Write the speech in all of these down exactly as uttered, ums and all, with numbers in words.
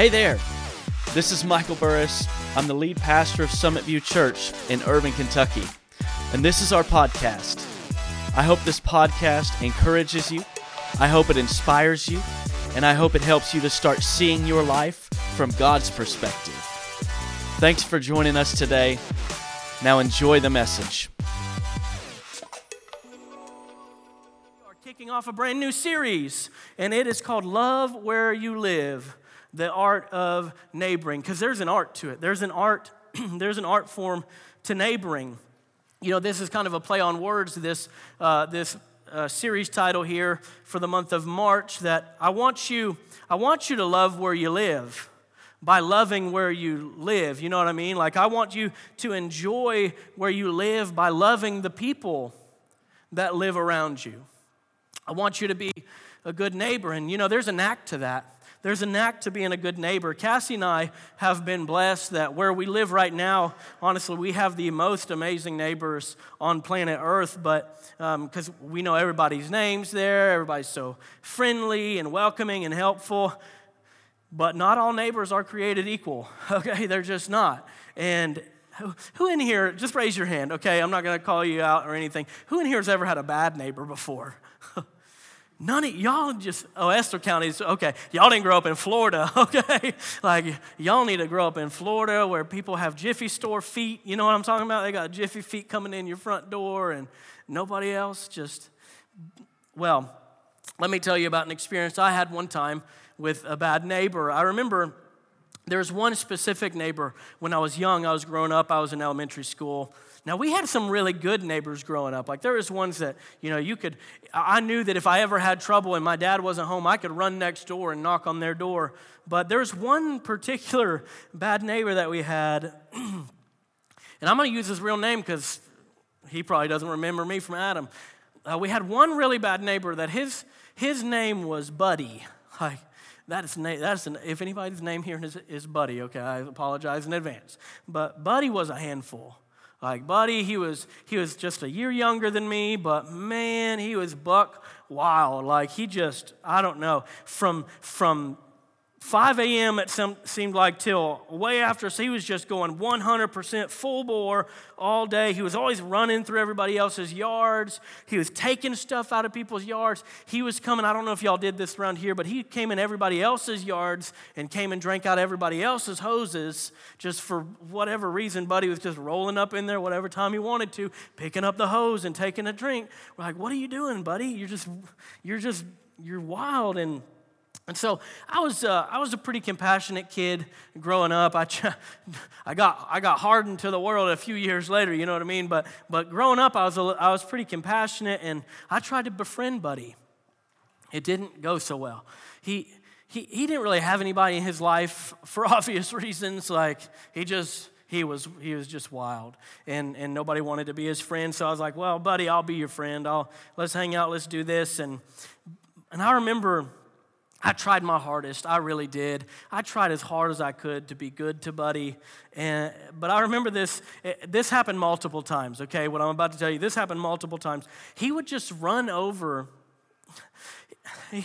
Hey there, this is Michael Burris. I'm the lead pastor of Summit View Church in Irvine, Kentucky, and this is our podcast. I hope this podcast encourages you, I hope it inspires you, and I hope it helps you to start seeing your life from God's perspective. Thanks for joining us today. Now enjoy the message. We are kicking off a brand new series, and it is called Love Where You Live. The art of neighboring, because there's an art to it. There's an art, there's an art form to neighboring. You know, this is kind of a play on words, this uh, this uh, series title here for the month of March, that I want you, I want you to love where you live by loving where you live. You know what I mean? Like, I want you to enjoy where you live by loving the people that live around you. I want you to be a good neighbor, and you know, there's an act to that. There's a knack to being a good neighbor. Cassie and I have been blessed that where we live right now, honestly, we have the most amazing neighbors on planet Earth, but because um, we know everybody's names there, everybody's so friendly and welcoming and helpful, but not all neighbors are created equal, okay? They're just not. And who, who in here, just raise your hand, okay? I'm not going to call you out or anything. Who in here has ever had a bad neighbor before? None of y'all just, oh, Esther County, okay, y'all didn't grow up in Florida, okay? Like, y'all need to grow up in Florida where people have Jiffy Store feet, you know what I'm talking about? They got Jiffy feet coming in your front door and nobody else just, well, let me tell you about an experience I had one time with a bad neighbor. I remember there was one specific neighbor when I was young, I was growing up, I was in elementary school. Now, we had some really good neighbors growing up. Like, there was ones that, you know, you could, I knew that if I ever had trouble and my dad wasn't home, I could run next door and knock on their door. But there's one particular bad neighbor that we had, and I'm going to use his real name because he probably doesn't remember me from Adam. Uh, we had one really bad neighbor that his his name was Buddy. Like, that is na- that's an, if anybody's name here is, is Buddy, okay, I apologize in advance. But Buddy was a handful. Like, Buddy, he was he was just a year younger than me, but man, he was buck wild. Like, he just, I don't know, from from five a.m. it some, seemed like till way after, so he was just going one hundred percent full bore all day. He was always running through everybody else's yards. He was taking stuff out of people's yards. He was coming, I don't know if y'all did this around here, but he came in everybody else's yards and came and drank out everybody else's hoses just for whatever reason. Buddy was just rolling up in there whatever time he wanted to, picking up the hose and taking a drink. We're like, what are you doing, Buddy? You're just, you're just, you're wild. And And so I was uh, I was a pretty compassionate kid growing up. I ch- I got I got hardened to the world a few years later, you know what I mean? But but growing up, I was a, I was pretty compassionate, and I tried to befriend Buddy. It didn't go so well. He he he didn't really have anybody in his life for obvious reasons. Like, he just he was he was just wild, and and nobody wanted to be his friend. So I was like, well, Buddy, I'll be your friend. I'll let's hang out. Let's do this. And and I remember, I tried my hardest. I really did. I tried as hard as I could to be good to Buddy. And, but I remember this. It, this happened multiple times, okay? What I'm about to tell you, this happened multiple times. He would just run over. He,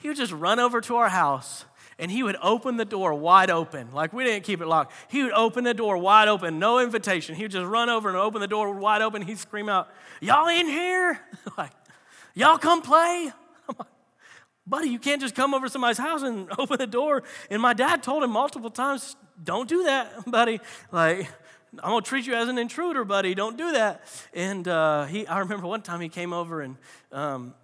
he would just run over to our house, and he would open the door wide open. Like, we didn't keep it locked. He would open the door wide open, no invitation. He would just run over and open the door wide open. He'd scream out, y'all in here? Like, y'all come play? I'm like, Buddy, you can't just come over to somebody's house and open the door. And my dad told him multiple times, don't do that, Buddy. Like, I'm going to treat you as an intruder, Buddy. Don't do that. And uh, he, I remember one time he came over, and um,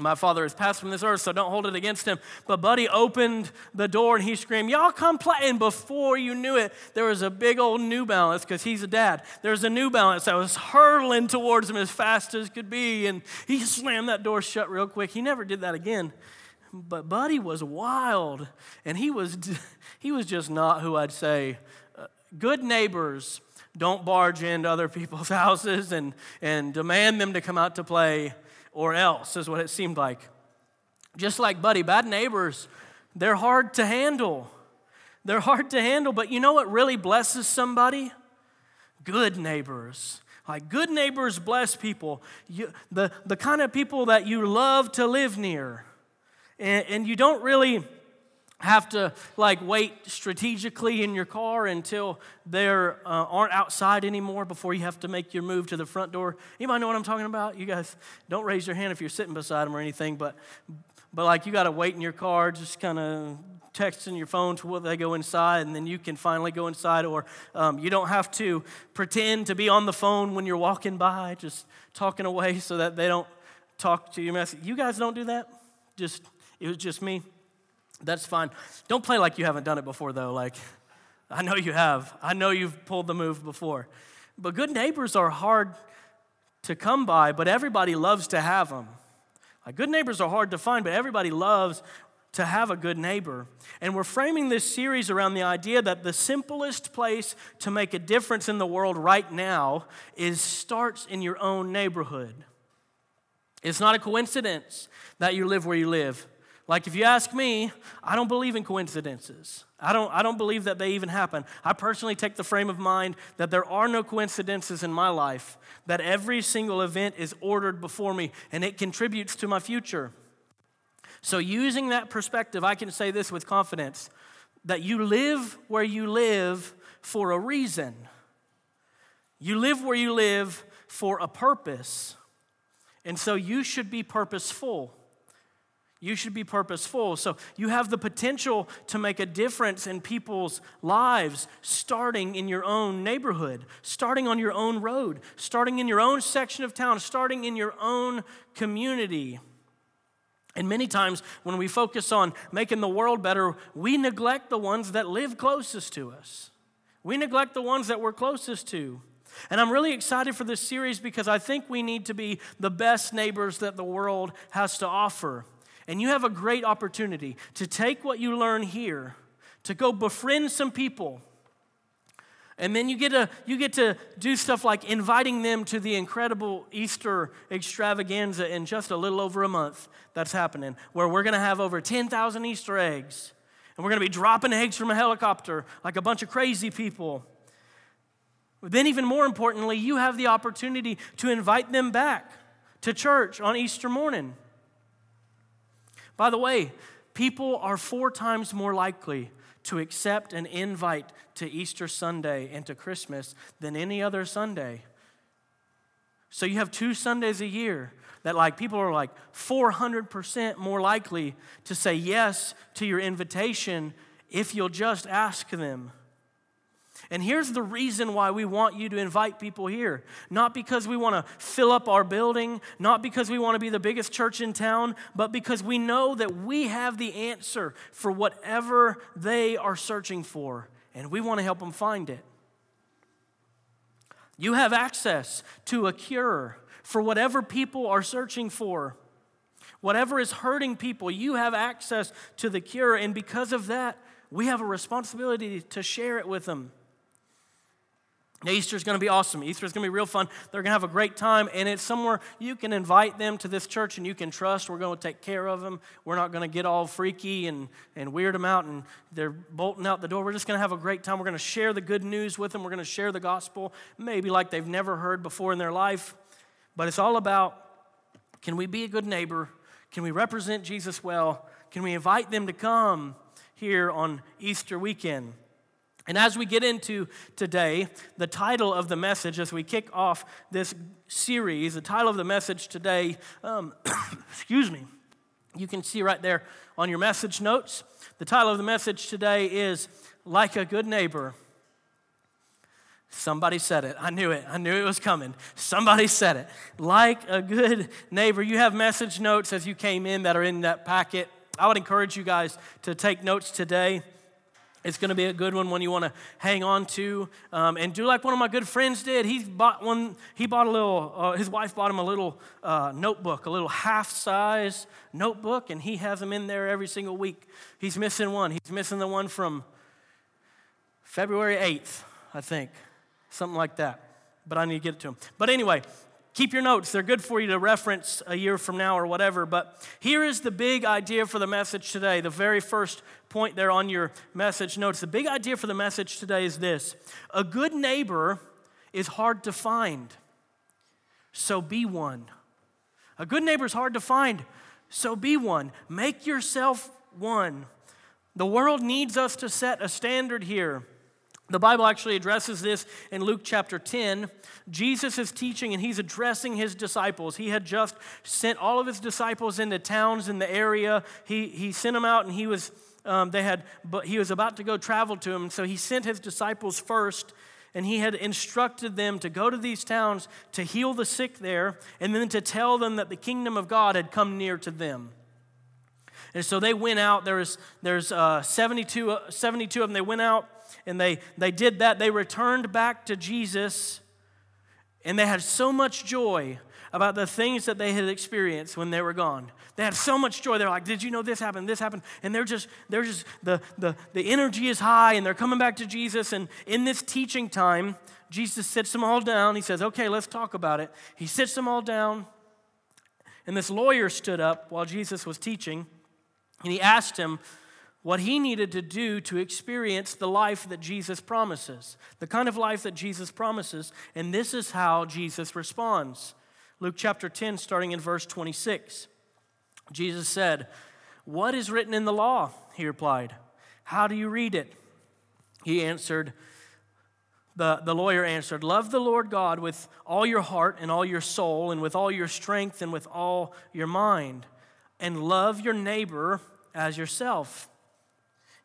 my father has passed from this earth, so don't hold it against him. But Buddy opened the door, and he screamed, y'all come play. And before you knew it, there was a big old New Balance, because he's a dad. There's a New Balance that was hurtling towards him as fast as could be, and he slammed that door shut real quick. He never did that again. But Buddy was wild, and he was he was just not who I'd say. Uh, good neighbors don't barge into other people's houses and and demand them to come out to play, or else is what it seemed like. Just like Buddy, bad neighbors, they're hard to handle. They're hard to handle, but you know what really blesses somebody? Good neighbors. Like, good neighbors bless people. You, the, the kind of people that you love to live near. And, and you don't really have to like wait strategically in your car until they uh, aren't outside anymore before you have to make your move to the front door. Anybody know what I'm talking about? You guys don't raise your hand if you're sitting beside them or anything, but but like you got to wait in your car, just kind of texting your phone till they go inside, and then you can finally go inside, or um, you don't have to pretend to be on the phone when you're walking by, just talking away so that they don't talk to you. You guys don't do that? Just it was just me. That's fine. Don't play like you haven't done it before, though. Like, I know you have. I know you've pulled the move before. But good neighbors are hard to come by, but everybody loves to have them. Like, good neighbors are hard to find, but everybody loves to have a good neighbor. And we're framing this series around the idea that the simplest place to make a difference in the world right now is starts in your own neighborhood. It's not a coincidence that you live where you live. Like, if you ask me, I don't believe in coincidences. I don't I don't believe that they even happen. I personally take the frame of mind that there are no coincidences in my life, that every single event is ordered before me, and it contributes to my future. So using that perspective, I can say this with confidence, that you live where you live for a reason. You live where you live for a purpose. And so you should be purposeful. You should be purposeful. So you have the potential to make a difference in people's lives, starting in your own neighborhood, starting on your own road, starting in your own section of town, starting in your own community. And many times when we focus on making the world better, we neglect the ones that live closest to us. We neglect the ones that we're closest to. And I'm really excited for this series because I think we need to be the best neighbors that the world has to offer. And you have a great opportunity to take what you learn here, to go befriend some people, and then you get to you get to do stuff like inviting them to the incredible Easter extravaganza in just a little over a month that's happening, where we're going to have over ten thousand Easter eggs, and we're going to be dropping eggs from a helicopter like a bunch of crazy people. But then even more importantly, you have the opportunity to invite them back to church on Easter morning. By the way, people are four times more likely to accept an invite to Easter Sunday and to Christmas than any other Sunday. So you have two Sundays a year that like people are like four hundred percent more likely to say yes to your invitation if you'll just ask them. And here's the reason why we want you to invite people here. Not because we want to fill up our building, not because we want to be the biggest church in town, but because we know that we have the answer for whatever they are searching for, and we want to help them find it. You have access to a cure for whatever people are searching for. Whatever is hurting people, you have access to the cure, and because of that, we have a responsibility to share it with them. Now, Easter's going to be awesome. Easter's going to be real fun. They're going to have a great time, and it's somewhere you can invite them to this church and you can trust we're going to take care of them. We're not going to get all freaky and, and weird them out, and they're bolting out the door. We're just going to have a great time. We're going to share the good news with them. We're going to share the gospel, maybe like they've never heard before in their life. But it's all about, can we be a good neighbor? Can we represent Jesus well? Can we invite them to come here on Easter weekend? And as we get into today, the title of the message, as we kick off this series, the title of the message today, um, excuse me, you can see right there on your message notes, the title of the message today is Like a Good Neighbor. Somebody said it. I knew it. I knew it was coming. Somebody said it. Like a good neighbor. You have message notes as you came in that are in that packet. I would encourage you guys to take notes today. It's going to be a good one, one you want to hang on to, um, and do like one of my good friends did. He bought one. He bought a little. Uh, his wife bought him a little uh, notebook, a little half-size notebook, and he has them in there every single week. He's missing one. He's missing the one from February eighth, I think, something like that. But I need to get it to him. But anyway, keep your notes. They're good for you to reference a year from now or whatever. But here is the big idea for the message today. The very first point there on your message notes. The big idea for the message today is this. A good neighbor is hard to find, so be one. A good neighbor is hard to find, so be one. Make yourself one. The world needs us to set a standard here. The Bible actually addresses this in Luke chapter ten. Jesus is teaching and he's addressing his disciples. He had just sent all of his disciples into towns in the area. He he sent them out and he was um, they had but he was about to go travel to them. So he sent his disciples first, and he had instructed them to go to these towns to heal the sick there, and then to tell them that the kingdom of God had come near to them. And so they went out. There's there's uh, seventy-two of them. They went out. And they, they did that. They returned back to Jesus, and they had so much joy about the things that they had experienced when they were gone. They had so much joy. They're like, did you know this happened, this happened? And they're just, they're just the, the, the energy is high, and they're coming back to Jesus. And in this teaching time, Jesus sits them all down. He says, okay, let's talk about it. He sits them all down, and this lawyer stood up while Jesus was teaching, and he asked him what he needed to do to experience the life that Jesus promises, the kind of life that Jesus promises. And this is how Jesus responds. Luke chapter ten, starting in verse twenty-six. Jesus said, "What is written in the law?" He replied. "How do you read it?" He answered, the, the lawyer answered, "Love the Lord God with all your heart and all your soul and with all your strength and with all your mind, and love your neighbor as yourself."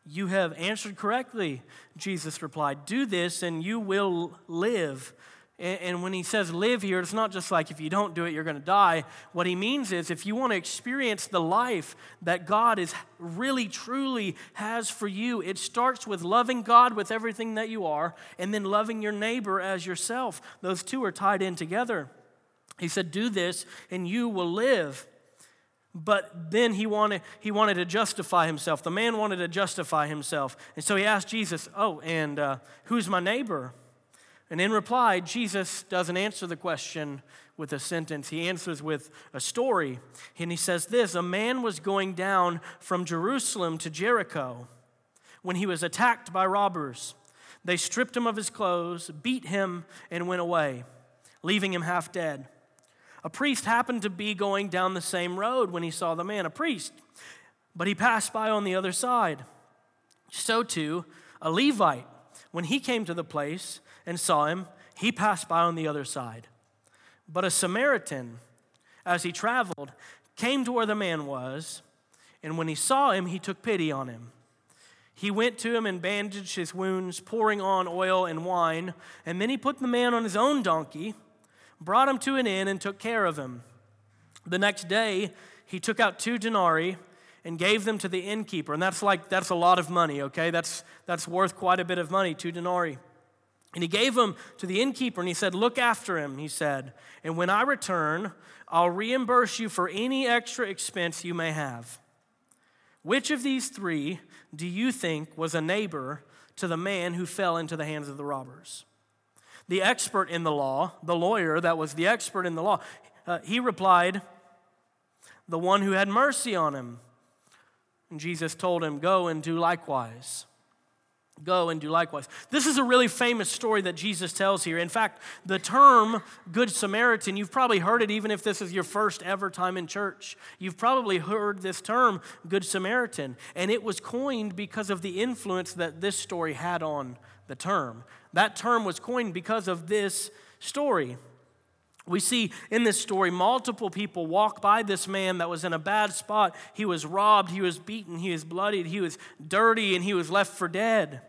"You have answered correctly," Jesus replied. "Do this and you will live." And when he says live here, it's not just like if you don't do it, you're going to die. What he means is if you want to experience the life that God is really, truly has for you, it starts with loving God with everything that you are and then loving your neighbor as yourself. Those two are tied in together. He said, "Do this and you will live." But then he wanted he wanted to justify himself. The man wanted to justify himself. And so he asked Jesus, oh, and uh, who's my neighbor? And in reply, Jesus doesn't answer the question with a sentence. He answers with a story. And he says this, "A man was going down from Jerusalem to Jericho when he was attacked by robbers. They stripped him of his clothes, beat him, and went away, leaving him half dead. A priest happened to be going down the same road when he saw the man, a priest, but he passed by on the other side. So too, a Levite, when he came to the place and saw him, he passed by on the other side. But a Samaritan, as he traveled, came to where the man was, and when he saw him, he took pity on him. He went to him and bandaged his wounds, pouring on oil and wine, and then he put the man on his own donkey, brought him to an inn, and took care of him. The next day, he took out two denarii and gave them to the innkeeper." And that's like, that's a lot of money, okay? That's that's worth quite a bit of money, two denarii. "And he gave them to the innkeeper, and he said, 'Look after him,' he said, 'and when I return, I'll reimburse you for any extra expense you may have.' Which of these three do you think was a neighbor to the man who fell into the hands of the robbers?" The expert in the law, the lawyer that was the expert in the law, uh, he replied, 'The one who had mercy on him.' And Jesus told him, Go and do likewise. Go and do likewise. This is a really famous story that Jesus tells here. In fact, the term Good Samaritan, you've probably heard it even if this is your first ever time in church. You've probably heard this term, Good Samaritan. And it was coined because of the influence that this story had on the term. That term was coined because of this story. We see in this story multiple people walk by this man that was in a bad spot. He was robbed, he was beaten, he was bloodied, he was dirty, and he was left for dead.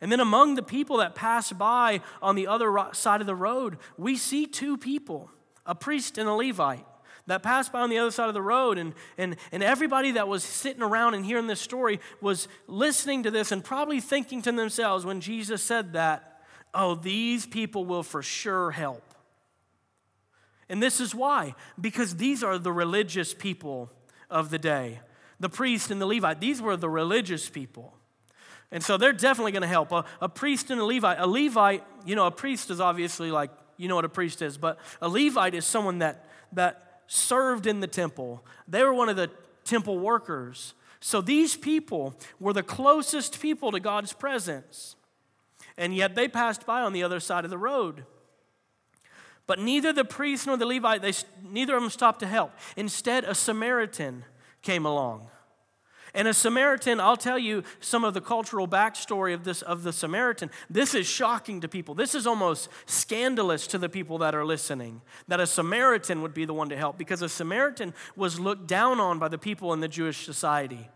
And then among the people that passed by on the other side of the road, we see two people, a priest and a Levite, that passed by on the other side of the road, and, and, and everybody that was sitting around and hearing this story was listening to this and probably thinking to themselves when Jesus said that, oh, these people will for sure help. And this is why, because these are the religious people of the day. The priest and the Levite, these were the religious people. And so they're definitely going to help. A, a priest and a Levite, a Levite, you know, a priest is obviously like, you know what a priest is, but a Levite is someone that that served in the temple. They were one of the temple workers. So these people were the closest people to God's presence. And yet they passed by on the other side of the road. But neither the priest nor the Levite, they, neither of them stopped to help. Instead, a Samaritan came along. And a Samaritan, I'll tell you some of the cultural backstory of this of the Samaritan. This is shocking to people. This is almost scandalous to the people that are listening, that a Samaritan would be the one to help, because a Samaritan was looked down on by the people in the Jewish society.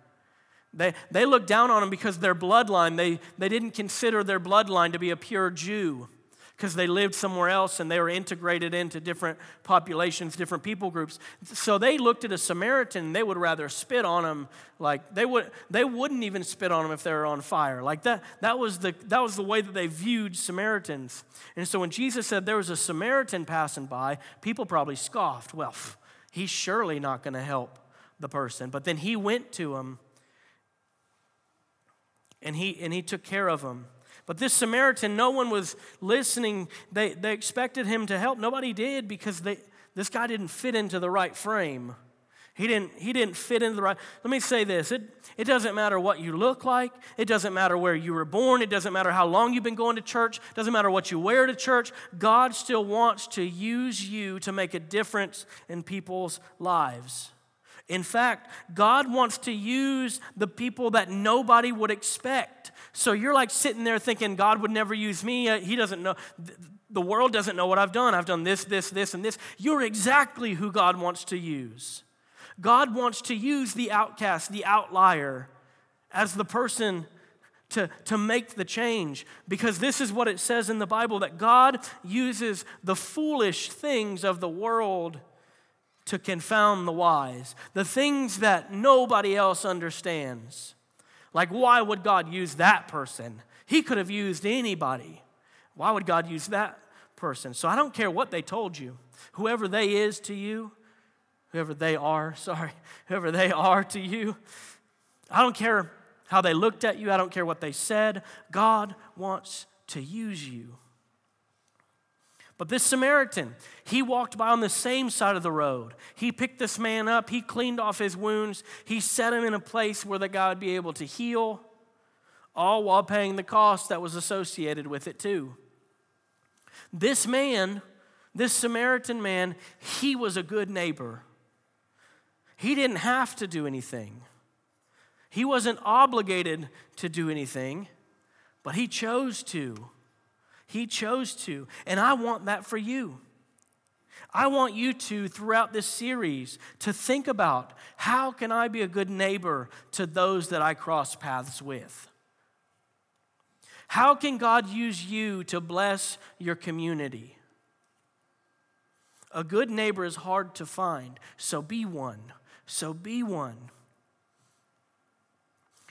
They they looked down on them because their bloodline, they, they didn't consider their bloodline to be a pure Jew, because they lived somewhere else and they were integrated into different populations, different people groups. So they looked at a Samaritan, and they would rather spit on him. Like they would, they wouldn't even spit on him if they were on fire. Like that, that was the that was the way that they viewed Samaritans. And so when Jesus said there was a Samaritan passing by, people probably scoffed. Well, he's surely not going to help the person. But then he went to him, and he and he took care of him. But this Samaritan, no one was listening. They they expected him to help. Nobody did, because they, this guy didn't fit into the right frame. He didn't he didn't fit into the right. Let me say this. It it doesn't matter what you look like. It doesn't matter where you were born. It doesn't matter how long you've been going to church. It doesn't matter what you wear to church. God still wants to use you to make a difference in people's lives. In fact, God wants to use the people that nobody would expect. So you're like sitting there thinking, God would never use me. He doesn't know. The world doesn't know what I've done. I've done this, this, this, and this. You're exactly who God wants to use. God wants to use the outcast, the outlier, as the person to, to make the change. Because this is what it says in the Bible, that God uses the foolish things of the world to confound the wise, the things that nobody else understands. Like, why would God use that person? He could have used anybody. Why would God use that person? So I don't care what they told you. Whoever they is to you, whoever they are, sorry, whoever they are to you, I don't care how they looked at you. I don't care what they said. God wants to use you. But this Samaritan, he walked by on the same side of the road. He picked this man up. He cleaned off his wounds. He set him in a place where the guy would be able to heal, all while paying the cost that was associated with it too. This man, this Samaritan man, he was a good neighbor. He didn't have to do anything. He wasn't obligated to do anything, but he chose to. He chose to, and I want that for you. I want you to, throughout this series, to think about, how can I be a good neighbor to those that I cross paths with? How can God use you to bless your community? A good neighbor is hard to find, so be one. So be one.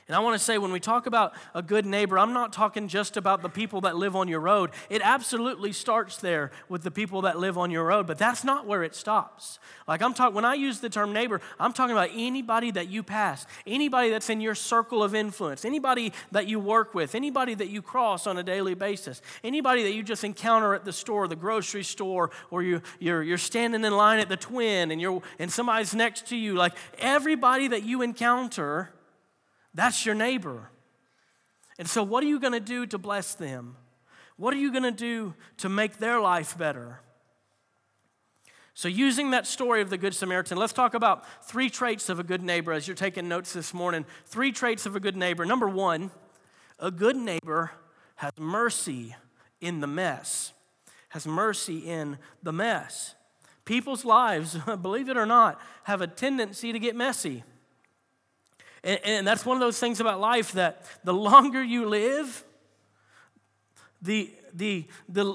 And I want to say, when we talk about a good neighbor, I'm not talking just about the people that live on your road. It absolutely starts there with the people that live on your road, but that's not where it stops. Like I'm talking, when I use the term neighbor, I'm talking about anybody that you pass, anybody that's in your circle of influence, anybody that you work with, anybody that you cross on a daily basis, anybody that you just encounter at the store, the grocery store, or you, you're you're standing in line at the Twin, and you're and somebody's next to you. Like everybody that you encounter, that's your neighbor. And so what are you going to do to bless them? What are you going to do to make their life better? So using that story of the Good Samaritan, let's talk about three traits of a good neighbor as you're taking notes this morning. Three traits of a good neighbor. Number one, a good neighbor has mercy in the mess. Has mercy in the mess. People's lives, believe it or not, have a tendency to get messy. And that's one of those things about life, that the longer you live, the the the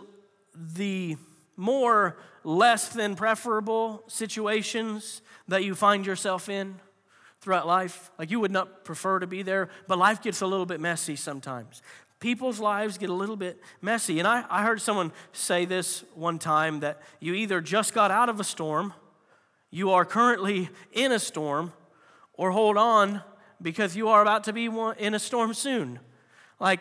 the more less than preferable situations that you find yourself in throughout life. Like you would not prefer to be there, but life gets a little bit messy sometimes. People's lives get a little bit messy. And I, I heard someone say this one time, that you either just got out of a storm, you are currently in a storm, or hold on, because you are about to be in a storm soon. Like,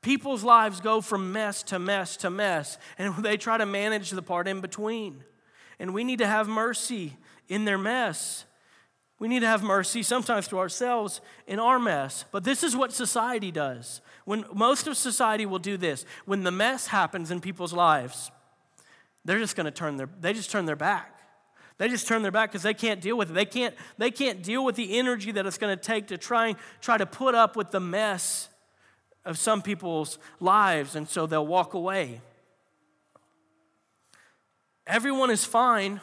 people's lives go from mess to mess to mess, and they try to manage the part in between. And we need to have mercy in their mess. We need to have mercy sometimes to ourselves in our mess. But this is what society does. When most of society will do this, when the mess happens in people's lives, they're just going to turn their they just turn their back. They just turn their back because they can't deal with it. They can't, they can't deal with the energy that it's going to take to try, try to put up with the mess of some people's lives, and so they'll walk away. Everyone is fine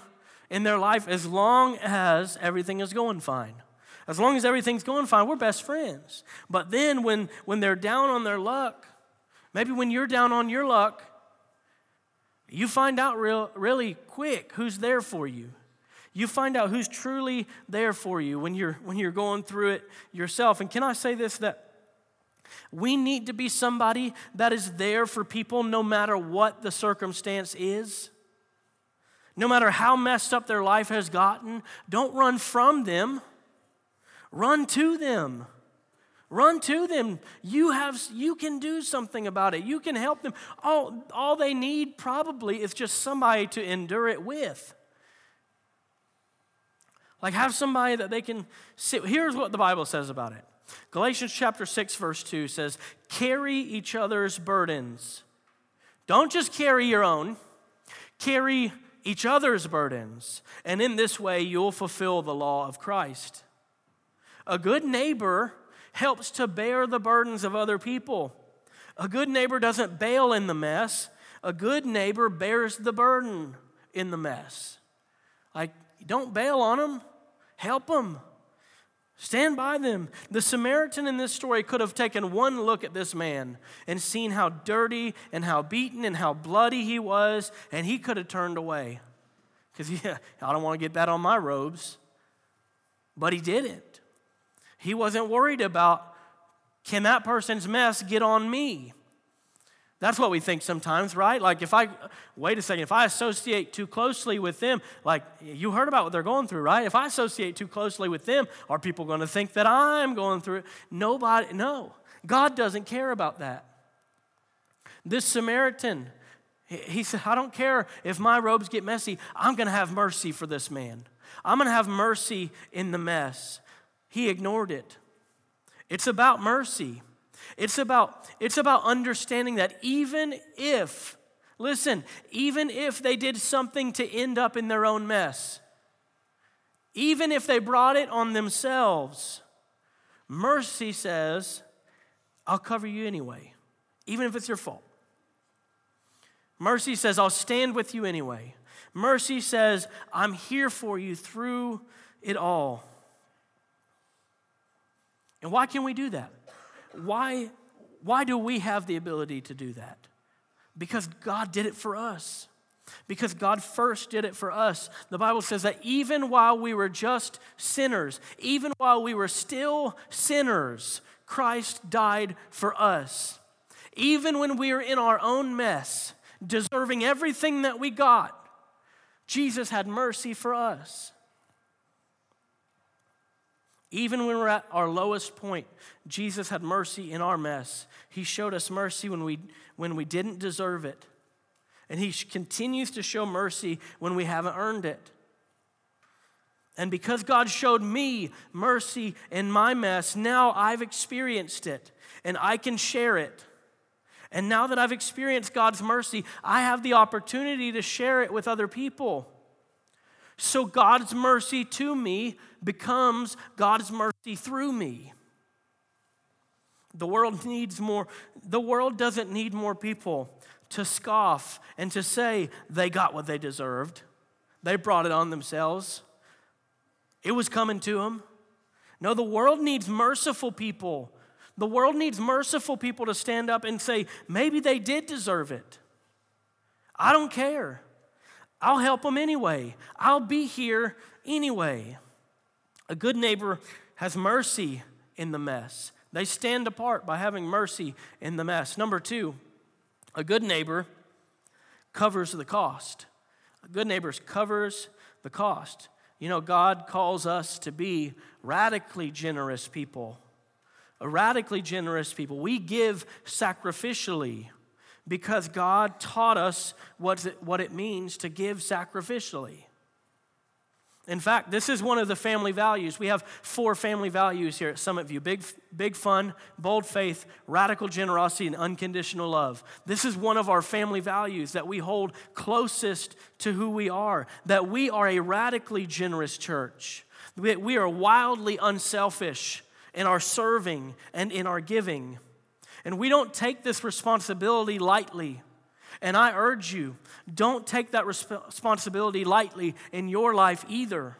in their life as long as everything is going fine. As long as everything's going fine, we're best friends. But then when, when they're down on their luck, maybe when you're down on your luck, you find out real, really quick who's there for you. You find out who's truly there for you when you're when you're going through it yourself. And can I say this, that we need to be somebody that is there for people no matter what the circumstance is. No matter how messed up their life has gotten, don't run from them. Run to them. Run to them. You have, you can do something about it. You can help them. All, all they need probably is just somebody to endure it with. Like have somebody that they can sit. Here's what the Bible says about it. Galatians chapter six, verse two says, carry each other's burdens. Don't just carry your own. Carry each other's burdens. And in this way, you'll fulfill the law of Christ. A good neighbor helps to bear the burdens of other people. A good neighbor doesn't bail in the mess. A good neighbor bears the burden in the mess. Like, don't bail on them. Help them. Stand by them. The Samaritan in this story could have taken one look at this man and seen how dirty and how beaten and how bloody he was, and he could have turned away. Because, yeah, I don't want to get that on my robes. But he didn't. He wasn't worried about, can that person's mess get on me? That's what we think sometimes, right? Like if I, wait a second, if I associate too closely with them, like you heard about what they're going through, right? If I associate too closely with them, are people going to think that I'm going through it? Nobody, no. God doesn't care about that. This Samaritan, he said, I don't care if my robes get messy. I'm going to have mercy for this man. I'm going to have mercy in the mess. He ignored it. It's about mercy. It's about, it's about understanding that even if, listen, even if they did something to end up in their own mess, even if they brought it on themselves, mercy says, I'll cover you anyway, even if it's your fault. Mercy says, I'll stand with you anyway. Mercy says, I'm here for you through it all. And why can we do that? Why, why do we have the ability to do that? Because God did it for us. Because God first did it for us. The Bible says that even while we were just sinners, even while we were still sinners, Christ died for us. Even when we were in our own mess, deserving everything that we got, Jesus had mercy for us. Even when we're at our lowest point, Jesus had mercy in our mess. He showed us mercy when we when we didn't deserve it. And he continues to show mercy when we haven't earned it. And because God showed me mercy in my mess, now I've experienced it and I can share it. And now that I've experienced God's mercy, I have the opportunity to share it with other people. So God's mercy to me becomes God's mercy through me. The world needs more. The world doesn't need more people to scoff and to say they got what they deserved. They brought it on themselves. It was coming to them. No, the world needs merciful people. The world needs merciful people to stand up and say, maybe they did deserve it. I don't care. I'll help them anyway. I'll be here anyway. A good neighbor has mercy in the mess. They stand apart by having mercy in the mess. Number two, a good neighbor covers the cost. A good neighbor covers the cost. You know, God calls us to be radically generous people. A radically generous people. We give sacrificially because God taught us what it means to give sacrificially. In fact, this is one of the family values. We have four family values here at Summit View: big, big fun, bold faith, radical generosity, and unconditional love. This is one of our family values that we hold closest to who we are, that we are a radically generous church. We, we are wildly unselfish in our serving and in our giving. And we don't take this responsibility lightly. And I urge you, don't take that resp- responsibility lightly in your life either.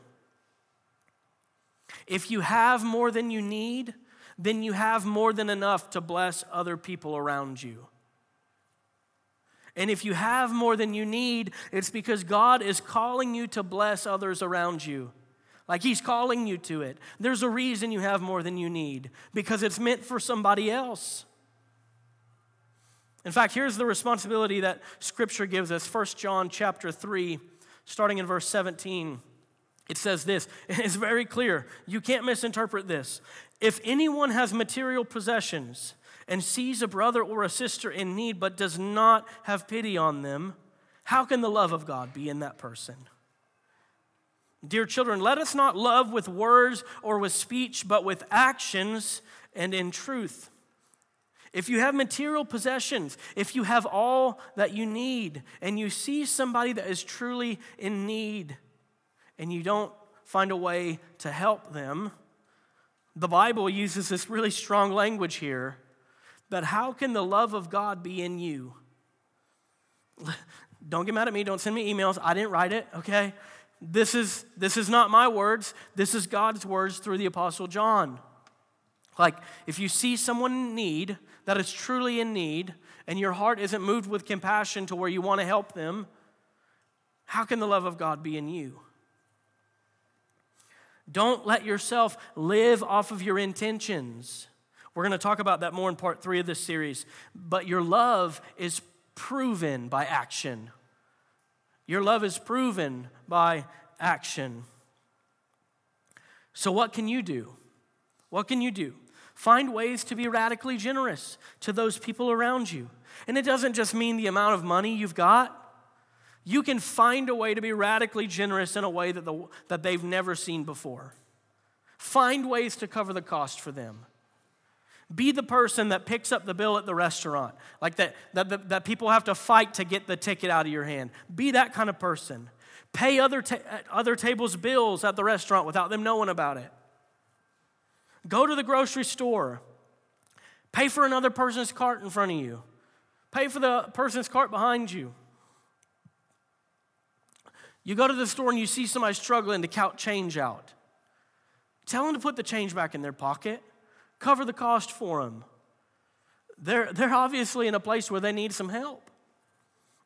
If you have more than you need, then you have more than enough to bless other people around you. And if you have more than you need, it's because God is calling you to bless others around you. Like He's calling you to it. There's a reason you have more than you need, because it's meant for somebody else. In fact, here's the responsibility that Scripture gives us. First John chapter three, starting in verse seventeen, it says this. It's very clear. You can't misinterpret this. If anyone has material possessions and sees a brother or a sister in need but does not have pity on them, how can the love of God be in that person? Dear children, let us not love with words or with speech, but with actions and in truth. If you have material possessions, if you have all that you need, and you see somebody that is truly in need, and you don't find a way to help them, the Bible uses this really strong language here, that how can the love of God be in you? Don't get mad at me. Don't send me emails. I didn't write it, okay? This is, this is not my words. This is God's words through the Apostle John. Like, if you see someone in need, that is truly in need, and your heart isn't moved with compassion to where you want to help them, how can the love of God be in you? Don't let yourself live off of your intentions. We're going to talk about that more in part three of this series. But your love is proven by action. Your love is proven by action. So what can you do? What can you do? Find ways to be radically generous to those people around you. And it doesn't just mean the amount of money you've got. You can find a way to be radically generous in a way that, the, that they've never seen before. Find ways to cover the cost for them. Be the person that picks up the bill at the restaurant, like that, that, that, that people have to fight to get the ticket out of your hand. Be that kind of person. Pay other, ta- other tables' bills at the restaurant without them knowing about it. Go to the grocery store. Pay for another person's cart in front of you. Pay for the person's cart behind you. You go to the store and you see somebody struggling to count change out. Tell them to put the change back in their pocket. Cover the cost for them. They're, they're obviously in a place where they need some help.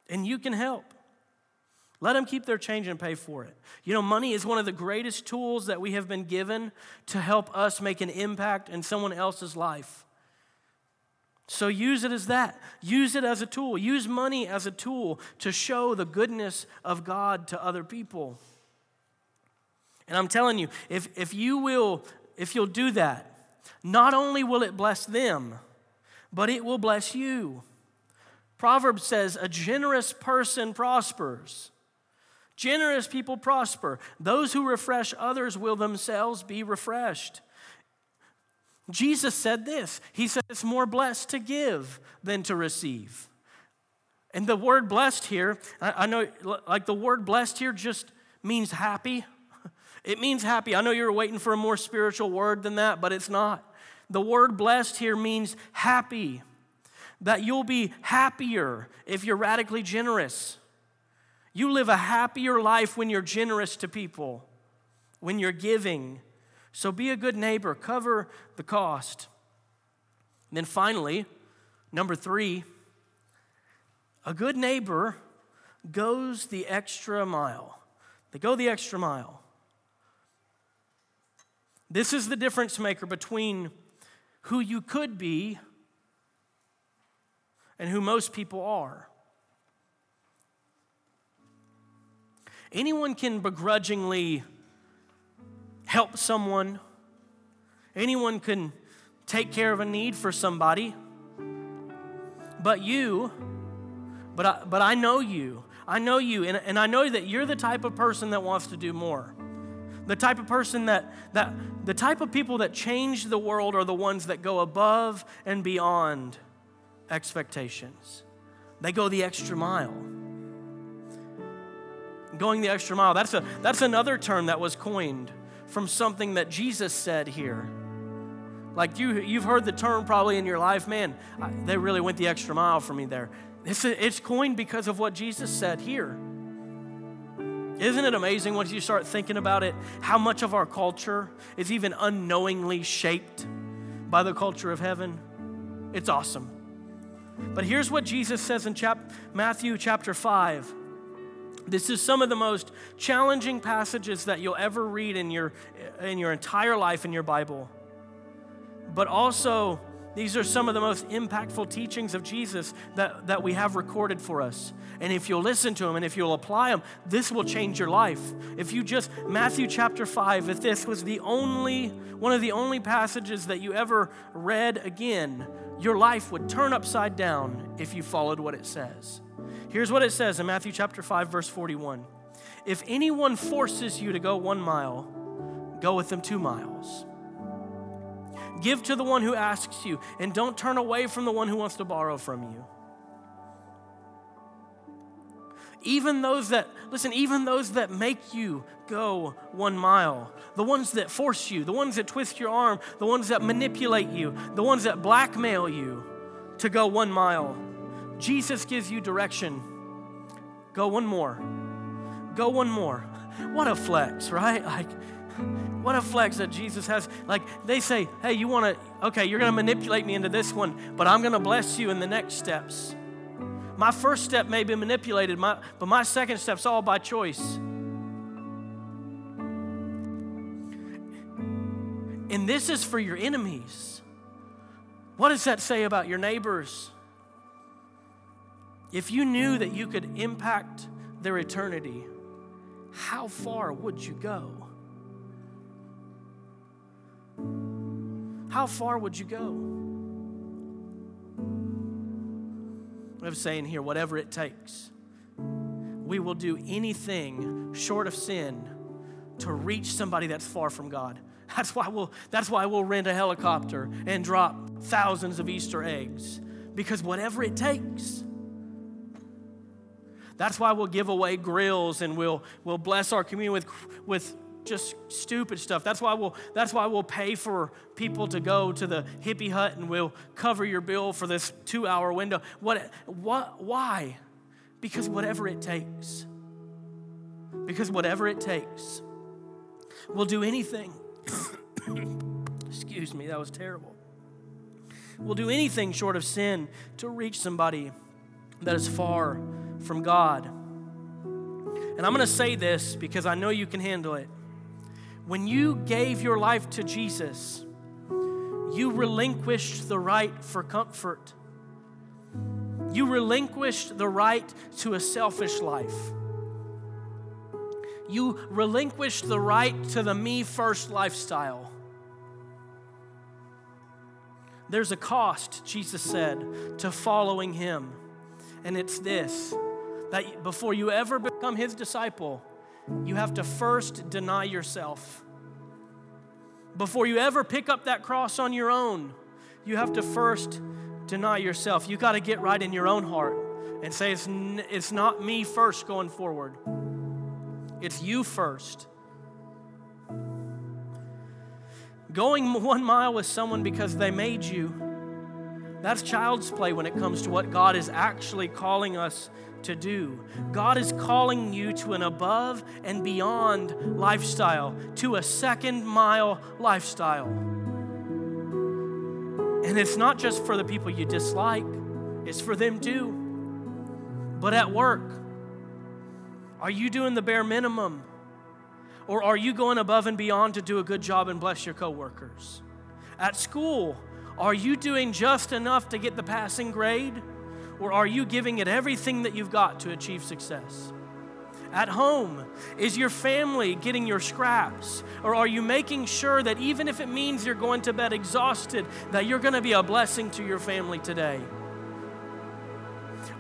And you can help. Let them keep their change and pay for it. You know, money is one of the greatest tools that we have been given to help us make an impact in someone else's life. So use it as that. Use it as a tool. Use money as a tool to show the goodness of God to other people. And I'm telling you, if, if you will, if you'll do that, not only will it bless them, but it will bless you. Proverbs says, a generous person prospers. Generous people prosper. Those who refresh others will themselves be refreshed. Jesus said this. He said it's more blessed to give than to receive. And the word blessed here, I know, like the word blessed here just means happy. It means happy. I know you were waiting for a more spiritual word than that, but it's not. The word blessed here means happy, that you'll be happier if you're radically generous. You live a happier life when you're generous to people, when you're giving. So be a good neighbor. Cover the cost. And then finally, number three, a good neighbor goes the extra mile. They go the extra mile. This is the difference maker between who you could be and who most people are. Anyone can begrudgingly help someone. Anyone can take care of a need for somebody. But you, but I, but I know you. I know you, and, and I know that you're the type of person that wants to do more. The type of person that, that, the type of people that change the world are the ones that go above and beyond expectations. They go the extra mile. Going the extra mile, that's a that's another term that was coined from something that Jesus said here. Like you, you've heard the term probably in your life, man, I, they really went the extra mile for me there. It's, a, it's coined because of what Jesus said here. Isn't it amazing once you start thinking about it, how much of our culture is even unknowingly shaped by the culture of heaven? It's awesome. But here's what Jesus says in chap- Matthew chapter five. This is some of the most challenging passages that you'll ever read in your, in your entire life in your Bible. But also, these are some of the most impactful teachings of Jesus that, that we have recorded for us. And if you'll listen to them and if you'll apply them, this will change your life. If you just, Matthew chapter five, if this was the only, one of the only passages that you ever read again, your life would turn upside down if you followed what it says. Here's what it says in Matthew chapter five, verse forty-one. If anyone forces you to go one mile, go with them two miles. Give to the one who asks you, and don't turn away from the one who wants to borrow from you. Even those that, listen, even those that make you go one mile, the ones that force you, the ones that twist your arm, the ones that manipulate you, the ones that blackmail you to go one mile, Jesus gives you direction. Go one more. Go one more. What a flex, right? Like, what a flex that Jesus has. Like, they say, hey, you want to, okay, you're going to manipulate me into this one, but I'm going to bless you in the next steps. My first step may be manipulated, my, but my second step's all by choice. And this is for your enemies. What does that say about your neighbors? If you knew that you could impact their eternity, how far would you go? How far would you go? I have a saying here, whatever it takes. We will do anything short of sin to reach somebody that's far from God. That's why we'll, that's why we'll rent a helicopter and drop thousands of Easter eggs, because whatever it takes. That's why we'll give away grills and we'll we'll bless our community with with just stupid stuff. That's why we'll that's why we'll pay for people to go to the hippie hut and we'll cover your bill for this two-hour window. What what why? Because whatever it takes. Because whatever it takes. We'll do anything. Excuse me, that was terrible. We'll do anything short of sin to reach somebody that is far from God. And I'm going to say this because I know you can handle it. When you gave your life to Jesus, you relinquished the right for comfort. You relinquished the right to a selfish life. You relinquished the right to the me first lifestyle. There's a cost, Jesus said, to following him. And it's this, that before you ever become his disciple, you have to first deny yourself. Before you ever pick up that cross on your own, you have to first deny yourself. You got to get right in your own heart and say, it's, n- it's not me first going forward. It's you first. Going one mile with someone because they made you, that's child's play when it comes to what God is actually calling us to do. God is calling you to an above and beyond lifestyle, to a second mile lifestyle. And it's not just for the people you dislike, it's for them too. But at work, are you doing the bare minimum? Or are you going above and beyond to do a good job and bless your coworkers? At school, are you doing just enough to get the passing grade? Or are you giving it everything that you've got to achieve success? At home, is your family getting your scraps? Or are you making sure that even if it means you're going to bed exhausted, that you're going to be a blessing to your family today?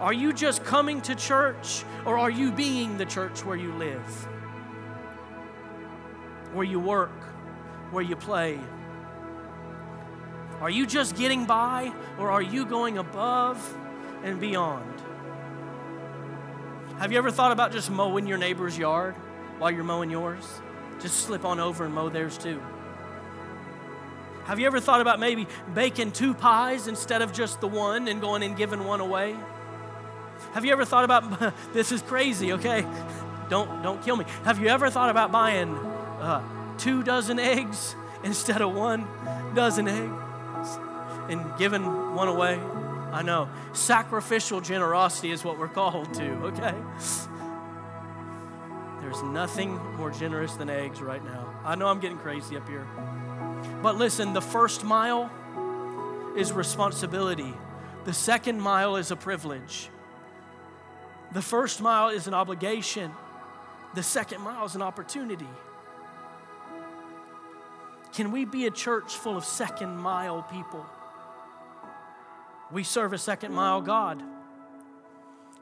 Are you just coming to church? Or are you being the church where you live? where you work, where you play? Are you just getting by, or are you going above and beyond? Have you ever thought about just mowing your neighbor's yard while you're mowing yours? Just slip on over and mow theirs too. Have you ever thought about maybe baking two pies instead of just the one and going and giving one away? Have you ever thought about, this is crazy, okay? Don't, don't kill me. Have you ever thought about buying uh, two dozen eggs instead of one dozen eggs and giving one away? I know. Sacrificial generosity is what we're called to, okay? There's nothing more generous than eggs right now. I know I'm getting crazy up here. But listen, the first mile is responsibility. The second mile is a privilege. The first mile is an obligation. The second mile is an opportunity. Can we be a church full of second mile people? We serve a second mile God.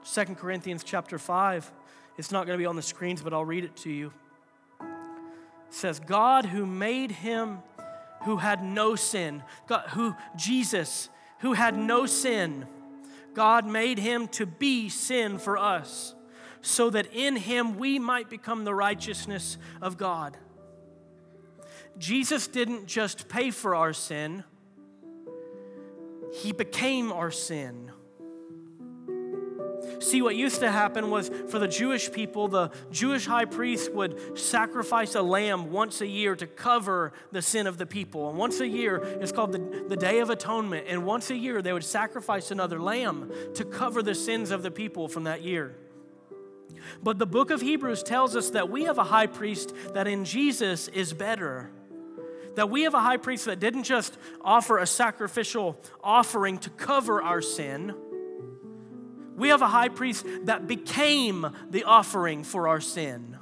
Second Corinthians chapter five. It's not going to be on the screens, but I'll read it to you. It says, God who made him who had no sin, God, who Jesus, who had no sin, God made him to be sin for us, so that in him we might become the righteousness of God. Jesus didn't just pay for our sin, he became our sin. See, what used to happen was for the Jewish people, the Jewish high priest would sacrifice a lamb once a year to cover the sin of the people. And once a year, it's called the, the Day of Atonement. And once a year, they would sacrifice another lamb to cover the sins of the people from that year. But the book of Hebrews tells us that we have a high priest that in Jesus is better. That we have a high priest that didn't just offer a sacrificial offering to cover our sin. We have a high priest that became the offering for our sin.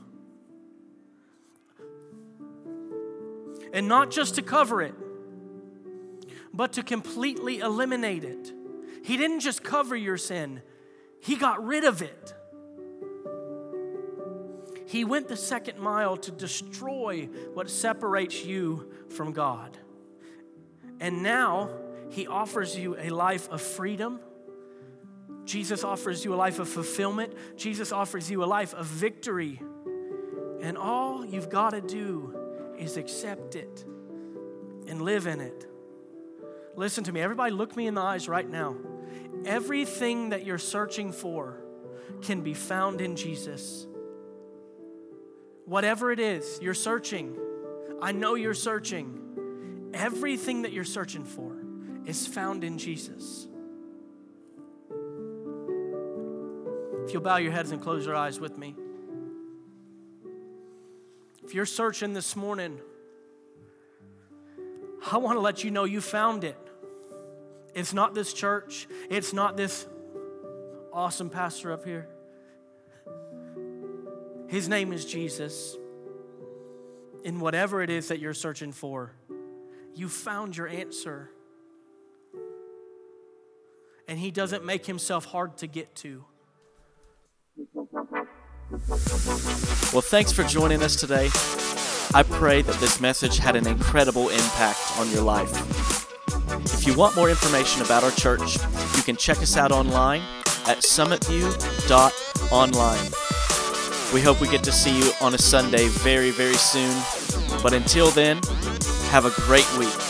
And not just to cover it, but to completely eliminate it. He didn't just cover your sin. He got rid of it. He went the second mile to destroy what separates you from God. And now he offers you a life of freedom. Jesus offers you a life of fulfillment. Jesus offers you a life of victory. And all you've got to do is accept it and live in it. Listen to me. Everybody look me in the eyes right now. Everything that you're searching for can be found in Jesus. Whatever it is you're searching, I know you're searching. Everything that you're searching for is found in Jesus. If you'll bow your heads and close your eyes with me. If you're searching this morning, I want to let you know you found it. It's not this church. It's not this awesome pastor up here. His name is Jesus. And whatever it is that you're searching for, you found your answer. And he doesn't make himself hard to get to. Well, thanks for joining us today. I pray that this message had an incredible impact on your life. If you want more information about our church, you can check us out online at summit view dot online. We hope we get to see you on a Sunday very, very soon. But until then, have a great week.